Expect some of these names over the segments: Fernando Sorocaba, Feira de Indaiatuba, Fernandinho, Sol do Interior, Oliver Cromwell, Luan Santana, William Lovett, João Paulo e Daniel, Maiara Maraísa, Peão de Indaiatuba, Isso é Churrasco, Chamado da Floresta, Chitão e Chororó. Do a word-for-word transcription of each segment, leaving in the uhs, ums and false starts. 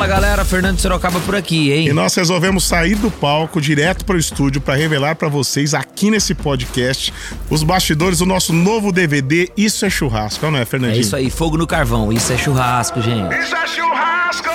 Fala galera, Fernando Sorocaba por aqui, hein? E nós resolvemos sair do palco direto para o estúdio para revelar para vocês aqui nesse podcast os bastidores do nosso novo D V D Isso é Churrasco, não é, Fernandinho? É isso aí, fogo no carvão, isso é churrasco, gente. Isso é churrasco!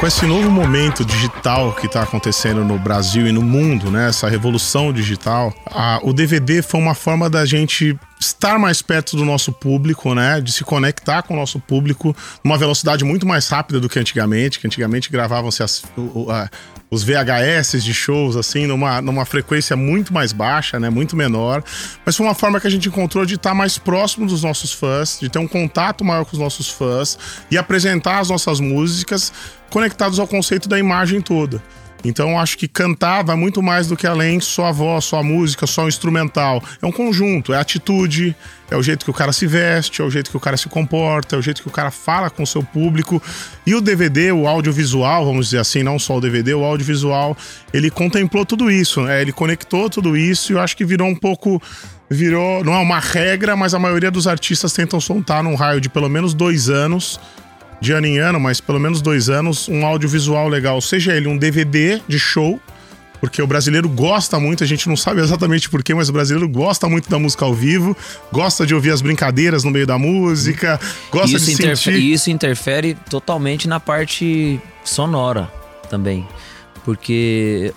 Com esse novo momento digital que está acontecendo no Brasil e no mundo, né? Essa revolução digital, a, o D V D foi uma forma da gente estar mais perto do nosso público, né? De se conectar com o nosso público numa velocidade muito mais rápida do que antigamente, que antigamente gravavam-se as, o, a, os V H S de shows, assim, numa, numa frequência muito mais baixa, né? Muito menor. Mas foi uma forma que a gente encontrou de estar mais próximo dos nossos fãs, de ter um contato maior com os nossos fãs e apresentar as nossas músicas conectados ao conceito da imagem toda. Então, acho que cantar vai muito mais do que além só a voz, só a música, só o instrumental. É um conjunto, é a atitude, é o jeito que o cara se veste, é o jeito que o cara se comporta, é o jeito que o cara fala com o seu público. E o D V D, o audiovisual, vamos dizer assim, não só o D V D, o audiovisual, ele contemplou tudo isso, né? Ele conectou tudo isso e eu acho que virou um pouco... Virou, não é uma regra, mas a maioria dos artistas tentam soltar num raio de pelo menos dois anos... de ano em ano, mas pelo menos dois anos, um audiovisual legal, seja ele um D V D de show, porque o brasileiro gosta muito, a gente não sabe exatamente porquê, mas o brasileiro gosta muito da música ao vivo, gosta de ouvir as brincadeiras no meio da música, gosta isso de interfere, sentir... E isso interfere totalmente na parte sonora também, porque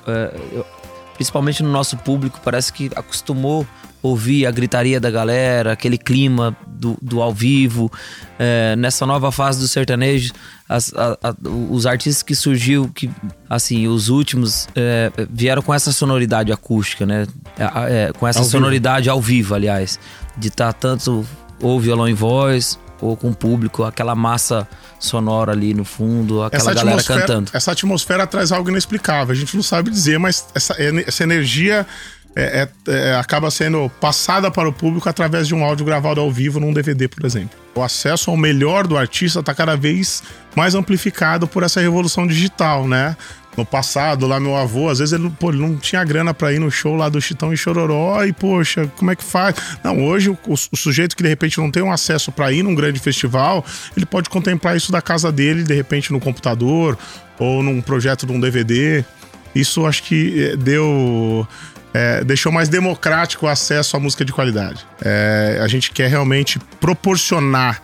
principalmente no nosso público parece que acostumou ouvir a gritaria da galera, aquele clima do, do ao vivo. É, nessa nova fase do sertanejo, as, a, a, os artistas que surgiu, que, assim, os últimos, é, vieram com essa sonoridade acústica, né? É, é, com essa ao sonoridade vivo. Ao vivo, aliás. De estar tanto ou violão em voz, ou com o público, aquela massa sonora ali no fundo, aquela galera cantando. Essa atmosfera traz algo inexplicável, a gente não sabe dizer, mas essa, essa energia... É, é, é, acaba sendo passada para o público através de um áudio gravado ao vivo num D V D, por exemplo. O acesso ao melhor do artista está cada vez mais amplificado por essa revolução digital, né? No passado, lá meu avô, às vezes ele, pô, ele não tinha grana para ir no show lá do Chitão e Chororó e, poxa, como é que faz? Não, hoje o, o sujeito que de repente não tem um acesso para ir num grande festival, ele pode contemplar isso da casa dele, de repente no computador ou num projeto de um D V D. Isso acho que deu... É, deixou mais democrático o acesso à música de qualidade. É, a gente quer realmente proporcionar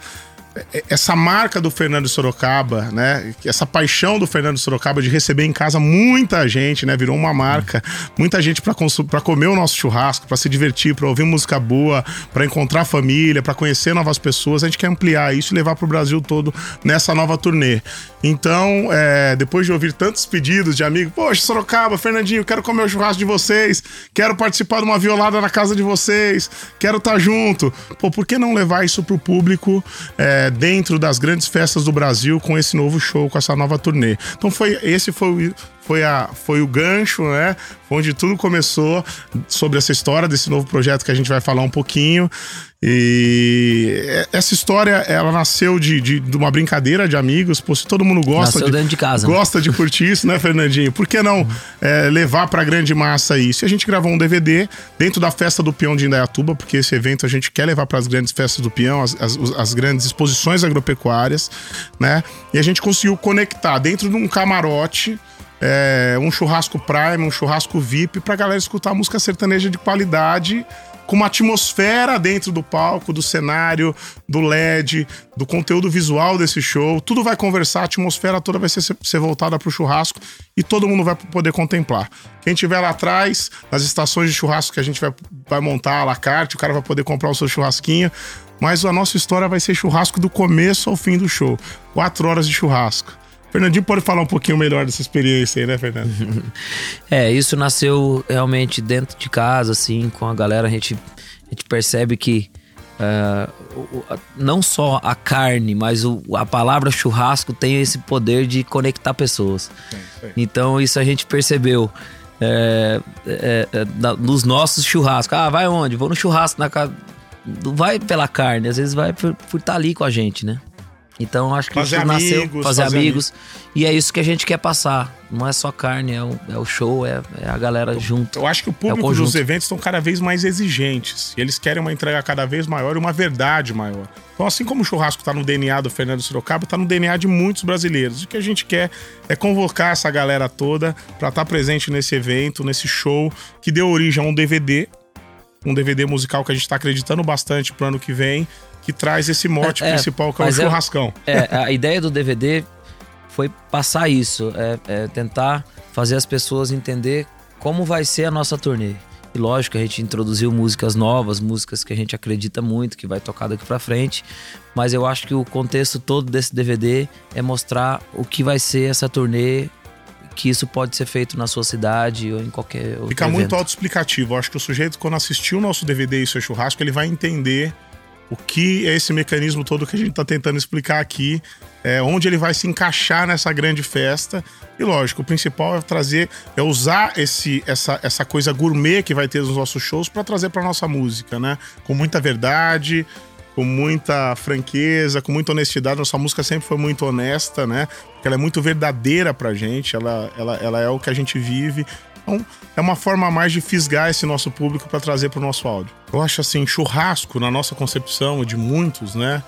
essa marca do Fernando Sorocaba, né? Essa paixão do Fernando Sorocaba de receber em casa muita gente, né? Virou uma marca. Muita gente para consum- para comer o nosso churrasco, para se divertir, para ouvir música boa, para encontrar família, para conhecer novas pessoas. A gente quer ampliar isso e levar para o Brasil todo nessa nova turnê. Então, é, depois de ouvir tantos pedidos de amigos, poxa, Sorocaba, Fernandinho, quero comer o churrasco de vocês, quero participar de uma violada na casa de vocês, quero estar junto. Pô, por que não levar isso pro público, é, dentro das grandes festas do Brasil com esse novo show, com essa nova turnê? Então foi, esse foi, foi, a, foi o gancho, né? Onde tudo começou, sobre essa história desse novo projeto que a gente vai falar um pouquinho. E essa história, ela nasceu de, de, de uma brincadeira de amigos. Pô, se todo mundo gosta de, dentro de casa, gosta né? de curtir isso, né, Fernandinho? Por que não é, levar pra grande massa isso? E a gente gravou um D V D dentro da festa do Peão de Indaiatuba, porque esse evento a gente quer levar para as grandes festas do Peão, as, as, as grandes exposições agropecuárias, né? E a gente conseguiu conectar dentro de um camarote, é, um churrasco prime, um churrasco V I P, pra galera escutar música sertaneja de qualidade, com uma atmosfera dentro do palco, do cenário, do L E D, do conteúdo visual desse show. Tudo vai conversar, a atmosfera toda vai ser, ser voltada pro churrasco e todo mundo vai poder contemplar. Quem estiver lá atrás, nas estações de churrasco que a gente vai, vai montar à la carte, o cara vai poder comprar o seu churrasquinho. Mas a nossa história vai ser churrasco do começo ao fim do show. Quatro horas de churrasco. Fernandinho pode falar um pouquinho melhor dessa experiência aí, né, Fernando? É, isso nasceu realmente dentro de casa, assim, com a galera. A gente, a gente percebe que uh, não só a carne, mas o, a palavra churrasco tem esse poder de conectar pessoas. É, é. Então isso a gente percebeu é, é, é, nos nossos churrascos. Ah, vai onde? Vou no churrasco na casa. Não vai pela carne, às vezes vai por, por estar ali com a gente, né? Então acho que fazer isso amigos, nasceu, fazer, fazer amigos. amigos. E é isso que a gente quer passar. Não é só carne, é o, é o show, é, é a galera eu, junto. Eu acho que o público é o dos eventos estão cada vez mais exigentes. E eles querem uma entrega cada vez maior e uma verdade maior. Então, assim como o churrasco está no D N A do Fernando Sorocaba, está no D N A de muitos brasileiros. O que a gente quer é convocar essa galera toda para estar presente nesse evento, nesse show, que deu origem a um D V D. Um D V D musical que a gente está acreditando bastante para o ano que vem, que traz esse mote é, principal, que é o churrascão. É, é, a ideia do D V D foi passar isso, é, é tentar fazer as pessoas entender como vai ser a nossa turnê. E lógico, a gente introduziu músicas novas, músicas que a gente acredita muito, que vai tocar daqui pra frente. Mas eu acho que o contexto todo desse D V D é mostrar o que vai ser essa turnê, que isso pode ser feito na sua cidade ou em qualquer outro evento. Fica muito autoexplicativo. Eu acho que o sujeito, quando assistir o nosso D V D Isso é Churrasco, ele vai entender o que é esse mecanismo todo que a gente está tentando explicar aqui, é, onde ele vai se encaixar nessa grande festa. E lógico, o principal é trazer, é usar esse, essa, essa coisa gourmet que vai ter nos nossos shows para trazer para nossa música, né? Com muita verdade, com muita franqueza, com muita honestidade. Nossa música sempre foi muito honesta, né? Porque ela é muito verdadeira pra gente, ela, ela, ela é o que a gente vive. Então, é uma forma a mais de fisgar esse nosso público para trazer para o nosso áudio. Eu acho assim, churrasco, na nossa concepção de muitos, né?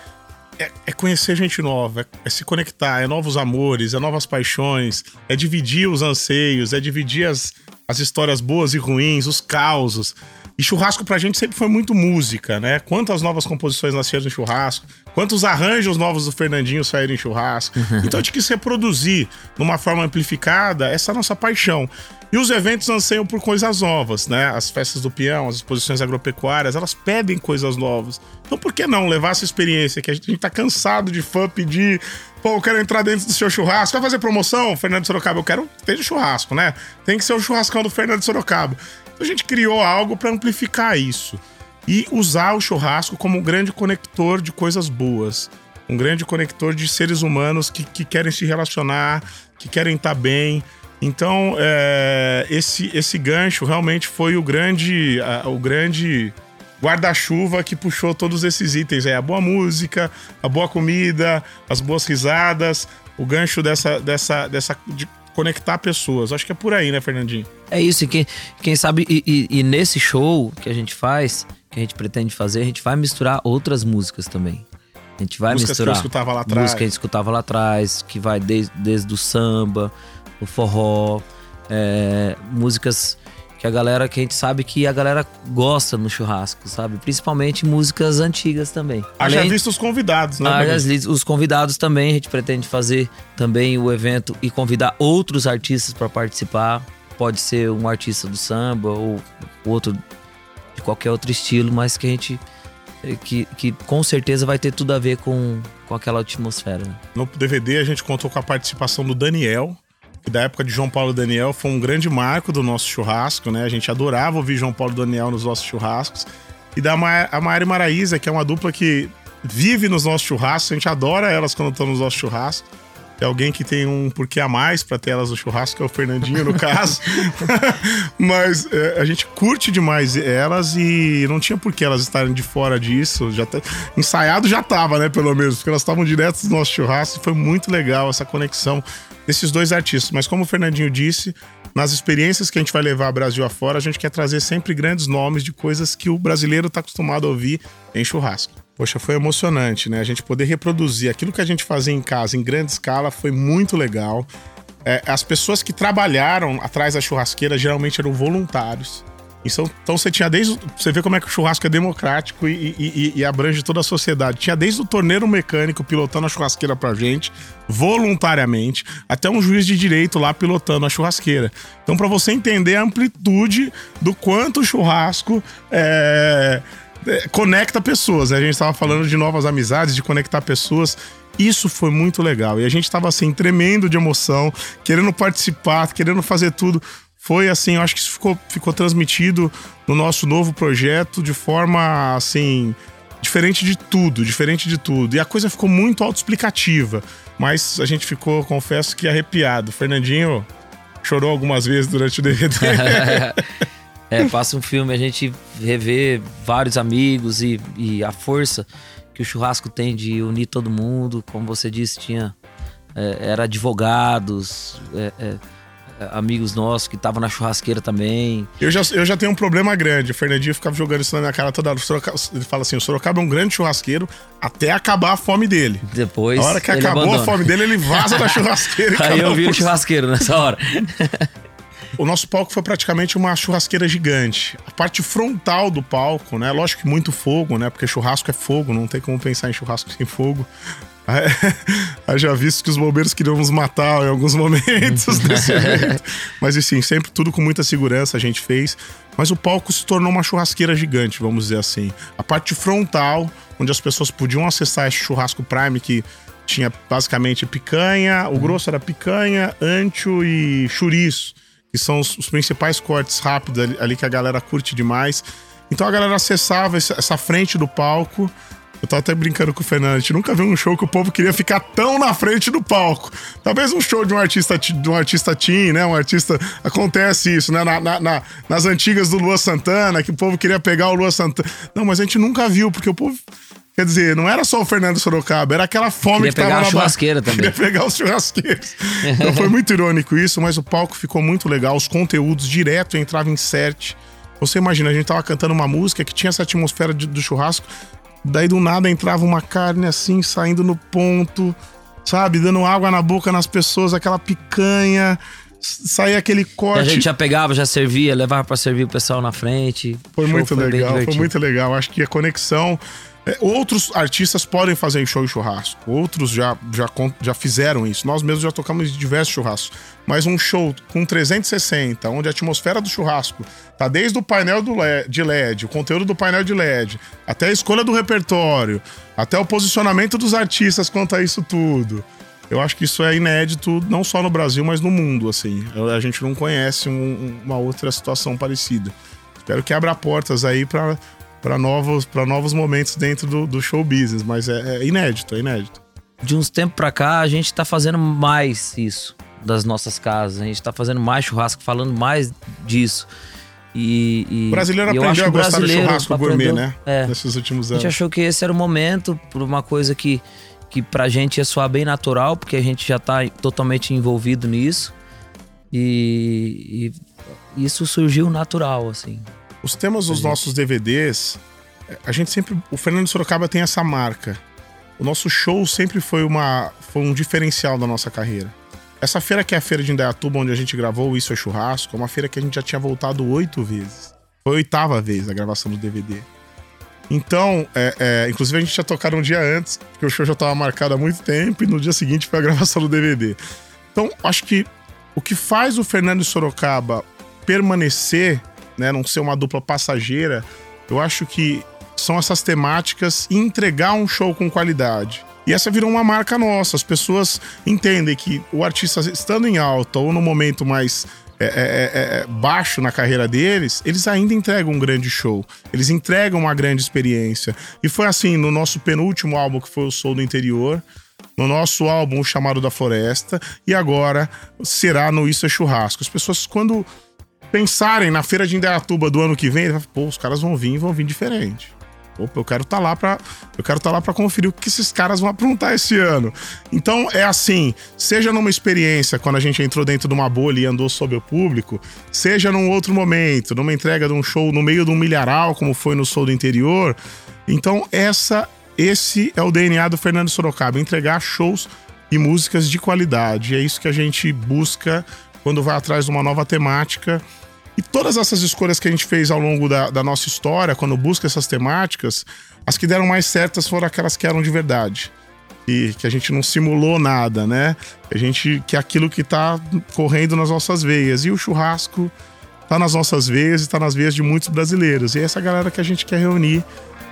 É, é conhecer gente nova, é, é se conectar, é novos amores, é novas paixões, é dividir os anseios, é dividir as, as histórias boas e ruins, os causos. E churrasco pra gente sempre foi muito música, né? Quantas novas composições nasceram em churrasco, quantos arranjos novos do Fernandinho saíram em churrasco. Então a gente quis reproduzir, numa forma amplificada, essa nossa paixão. E os eventos anseiam por coisas novas, né? As festas do peão, as exposições agropecuárias, elas pedem coisas novas. Então por que não levar essa experiência? Que a gente tá cansado de fã pedir... Pô, eu quero entrar dentro do seu churrasco. Vai fazer promoção, Fernando Sorocaba? Eu quero ter churrasco, né? Tem que ser o churrascão do Fernando Sorocaba. Então a gente criou algo para amplificar isso e usar o churrasco como um grande conector de coisas boas, um grande conector de seres humanos que, que querem se relacionar, que querem estar bem. Então é, esse, esse gancho realmente foi o grande, a, o grande guarda-chuva que puxou todos esses itens. É, a boa música, a boa comida, as boas risadas, o gancho dessa... dessa, dessa de, conectar pessoas. Acho que é por aí, né, Fernandinho? É isso, e quem, quem sabe, e, e, e nesse show que a gente faz, que a gente pretende fazer, a gente vai misturar outras músicas também. A gente vai músicas misturar... Músicas que eu escutava lá atrás. Músicas que a gente escutava lá atrás, que vai desde, desde o samba, o forró, é, músicas que a galera, que a gente sabe que a galera gosta no churrasco, sabe? Principalmente músicas antigas também. Haja visto os convidados, né? Haja visto os convidados também, a gente pretende fazer também o evento e convidar outros artistas para participar. Pode ser um artista do samba ou outro de qualquer outro estilo, mas que a gente... Que, que com certeza vai ter tudo a ver com, com aquela atmosfera. No D V D a gente contou com a participação do Daniel, da época de João Paulo e Daniel, foi um grande marco do nosso churrasco, né? A gente adorava ouvir João Paulo e Daniel nos nossos churrascos. E da Ma- a Maiara Maraísa, que é uma dupla que vive nos nossos churrascos, a gente adora elas quando estão nos nossos churrascos. É alguém que tem um porquê a mais pra ter elas no churrasco, que é o Fernandinho, no caso. Mas é, a gente curte demais elas e não tinha por que elas estarem de fora disso. Já tá... Ensaiado já tava, né, pelo menos, porque elas estavam direto do nosso churrasco e foi muito legal essa conexão desses dois artistas. Mas como o Fernandinho disse, nas experiências que a gente vai levar Brasil afora, a gente quer trazer sempre grandes nomes de coisas que o brasileiro tá acostumado a ouvir em churrasco. Poxa, foi emocionante, né? A gente poder reproduzir aquilo que a gente fazia em casa em grande escala foi muito legal. É, as pessoas que trabalharam atrás da churrasqueira geralmente eram voluntários. Então, então você tinha desde... Você vê como é que o churrasco é democrático e, e, e abrange toda a sociedade. Tinha desde o torneiro mecânico pilotando a churrasqueira pra gente, voluntariamente, até um juiz de direito lá pilotando a churrasqueira. Então, pra você entender a amplitude do quanto o churrasco é... conecta pessoas, né? A gente estava falando de novas amizades, de conectar pessoas. Isso foi muito legal. E a gente estava assim, tremendo de emoção, querendo participar, querendo fazer tudo. Foi assim, eu acho que isso ficou, ficou transmitido no nosso novo projeto de forma assim, diferente de tudo, diferente de tudo. E a coisa ficou muito autoexplicativa, mas a gente ficou, confesso que arrepiado. O Fernandinho chorou algumas vezes durante o D V D. É, passa um filme, a gente revê vários amigos e, e a força que o churrasco tem de unir todo mundo. Como você disse, tinha é, era advogados, é, é, amigos nossos que estavam na churrasqueira também. Eu já, eu já tenho um problema grande. O Fernandinho ficava jogando isso na minha cara toda hora. Ele fala assim, o Sorocaba é um grande churrasqueiro até acabar a fome dele. Depois, na hora que acabou abandona. A fome dele, ele vaza da churrasqueira. Aí eu vi o churrasqueiro nessa hora. O nosso palco foi praticamente uma churrasqueira gigante. A parte frontal do palco, né? Lógico que muito fogo, né? Porque churrasco é fogo, não tem como pensar em churrasco sem fogo. Já visto que os bombeiros queriam nos matar em alguns momentos desse jeito. Mas assim, sempre tudo com muita segurança a gente fez. Mas o palco se tornou uma churrasqueira gigante, vamos dizer assim. A parte frontal, onde as pessoas podiam acessar esse churrasco Prime que tinha basicamente picanha, o grosso era picanha, ancho e chouriço, que são os, os principais cortes rápidos ali, ali que a galera curte demais. Então a galera acessava essa, essa frente do palco. Eu tava até brincando com o Fernando, a gente nunca viu um show que o povo queria ficar tão na frente do palco. Talvez um show de um artista, de um artista teen, né? Um artista... Acontece isso, né? Na, na, na, nas antigas do Luan Santana, que o povo queria pegar o Luan Santana. Não, mas a gente nunca viu, porque o povo... Quer dizer, não era só o Fernando Sorocaba, era aquela fome queria que tava na... Queria pegar a churrasqueira também. Queria pegar os churrasqueiros. Então foi muito irônico isso, mas o palco ficou muito legal. Os conteúdos direto entravam em set. Você imagina, a gente tava cantando uma música que tinha essa atmosfera de, do churrasco. Daí do nada entrava uma carne assim, saindo no ponto, sabe? Dando água na boca nas pessoas, aquela picanha, saía aquele corte. E a gente já pegava, já servia, levava pra servir o pessoal na frente. Foi muito legal, foi muito legal. Acho que a conexão... É, outros artistas podem fazer show e churrasco, outros já, já, já fizeram isso. Nós mesmos já tocamos em diversos churrascos. Mas um show com trezentos e sessenta, onde a atmosfera do churrasco tá desde o painel do L E D, de L E D, o conteúdo do painel de L E D, até a escolha do repertório, até o posicionamento dos artistas quanto a isso tudo. Eu acho que isso é inédito, não só no Brasil, mas no mundo, assim. A gente não conhece um, uma outra situação parecida. Espero que abra portas aí para para novos, para novos momentos dentro do, do show business, mas é, é inédito, é inédito. De uns tempos para cá, a gente tá fazendo mais isso das nossas casas, a gente tá fazendo mais churrasco, falando mais disso. E, e, o brasileiro e aprendeu a gostar do churrasco gourmet, aprendeu, né? É, nesses últimos anos. A gente achou que esse era o momento, por uma coisa que, que pra gente ia soar bem natural, porque a gente já tá totalmente envolvido nisso. E, e isso surgiu natural, assim. Os temas dos nossos D V Ds, a gente sempre... O Fernando Sorocaba tem essa marca. O nosso show sempre foi, uma, foi um diferencial da nossa carreira. Essa feira que é a Feira de Indaiatuba, onde a gente gravou Isso é Churrasco, é uma feira que a gente já tinha voltado oito vezes. Foi a oitava vez a gravação do D V D. Então, é, é, inclusive a gente já tocado um dia antes, porque o show já estava marcado há muito tempo, e no dia seguinte foi a gravação do D V D. Então, acho que o que faz o Fernando Sorocaba permanecer... Né, não ser uma dupla passageira, eu acho que são essas temáticas e entregar um show com qualidade. E essa virou uma marca nossa. As pessoas entendem que o artista, estando em alta ou no momento mais é, é, é, baixo na carreira deles, eles ainda entregam um grande show. Eles entregam uma grande experiência. E foi assim, no nosso penúltimo álbum, que foi o Sol do Interior, no nosso álbum o Chamado da Floresta, e agora será no Isso é Churrasco. As pessoas, quando... pensarem na Feira de Indaiatuba do ano que vem, pô, os caras vão vir e vão vir diferente. Opa, eu quero estar tá lá para eu quero estar tá lá para conferir o que esses caras vão aprontar esse ano. Então é assim, seja numa experiência quando a gente entrou dentro de uma bolha e andou sob o público, seja num outro momento, numa entrega de um show no meio de um milharal, como foi no Sol do Interior. Então essa, esse é o D N A do Fernando Sorocaba, entregar shows e músicas de qualidade. É isso que a gente busca quando vai atrás de uma nova temática. E todas essas escolhas que a gente fez ao longo da, da nossa história, quando busca essas temáticas, as que deram mais certas foram aquelas que eram de verdade. E que a gente não simulou nada, né? A gente, que é aquilo que tá correndo nas nossas veias. E o churrasco tá nas nossas veias e tá nas veias de muitos brasileiros. E é essa galera que a gente quer reunir,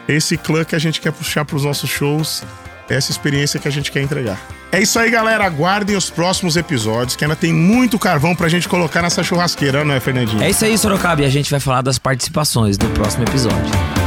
esse clã que a gente quer puxar pros nossos shows, essa experiência que a gente quer entregar. É isso aí, galera. Aguardem os próximos episódios, que ainda tem muito carvão pra gente colocar nessa churrasqueira, não é, Fernandinho? É isso aí, Sorocaba. E a gente vai falar das participações no próximo episódio.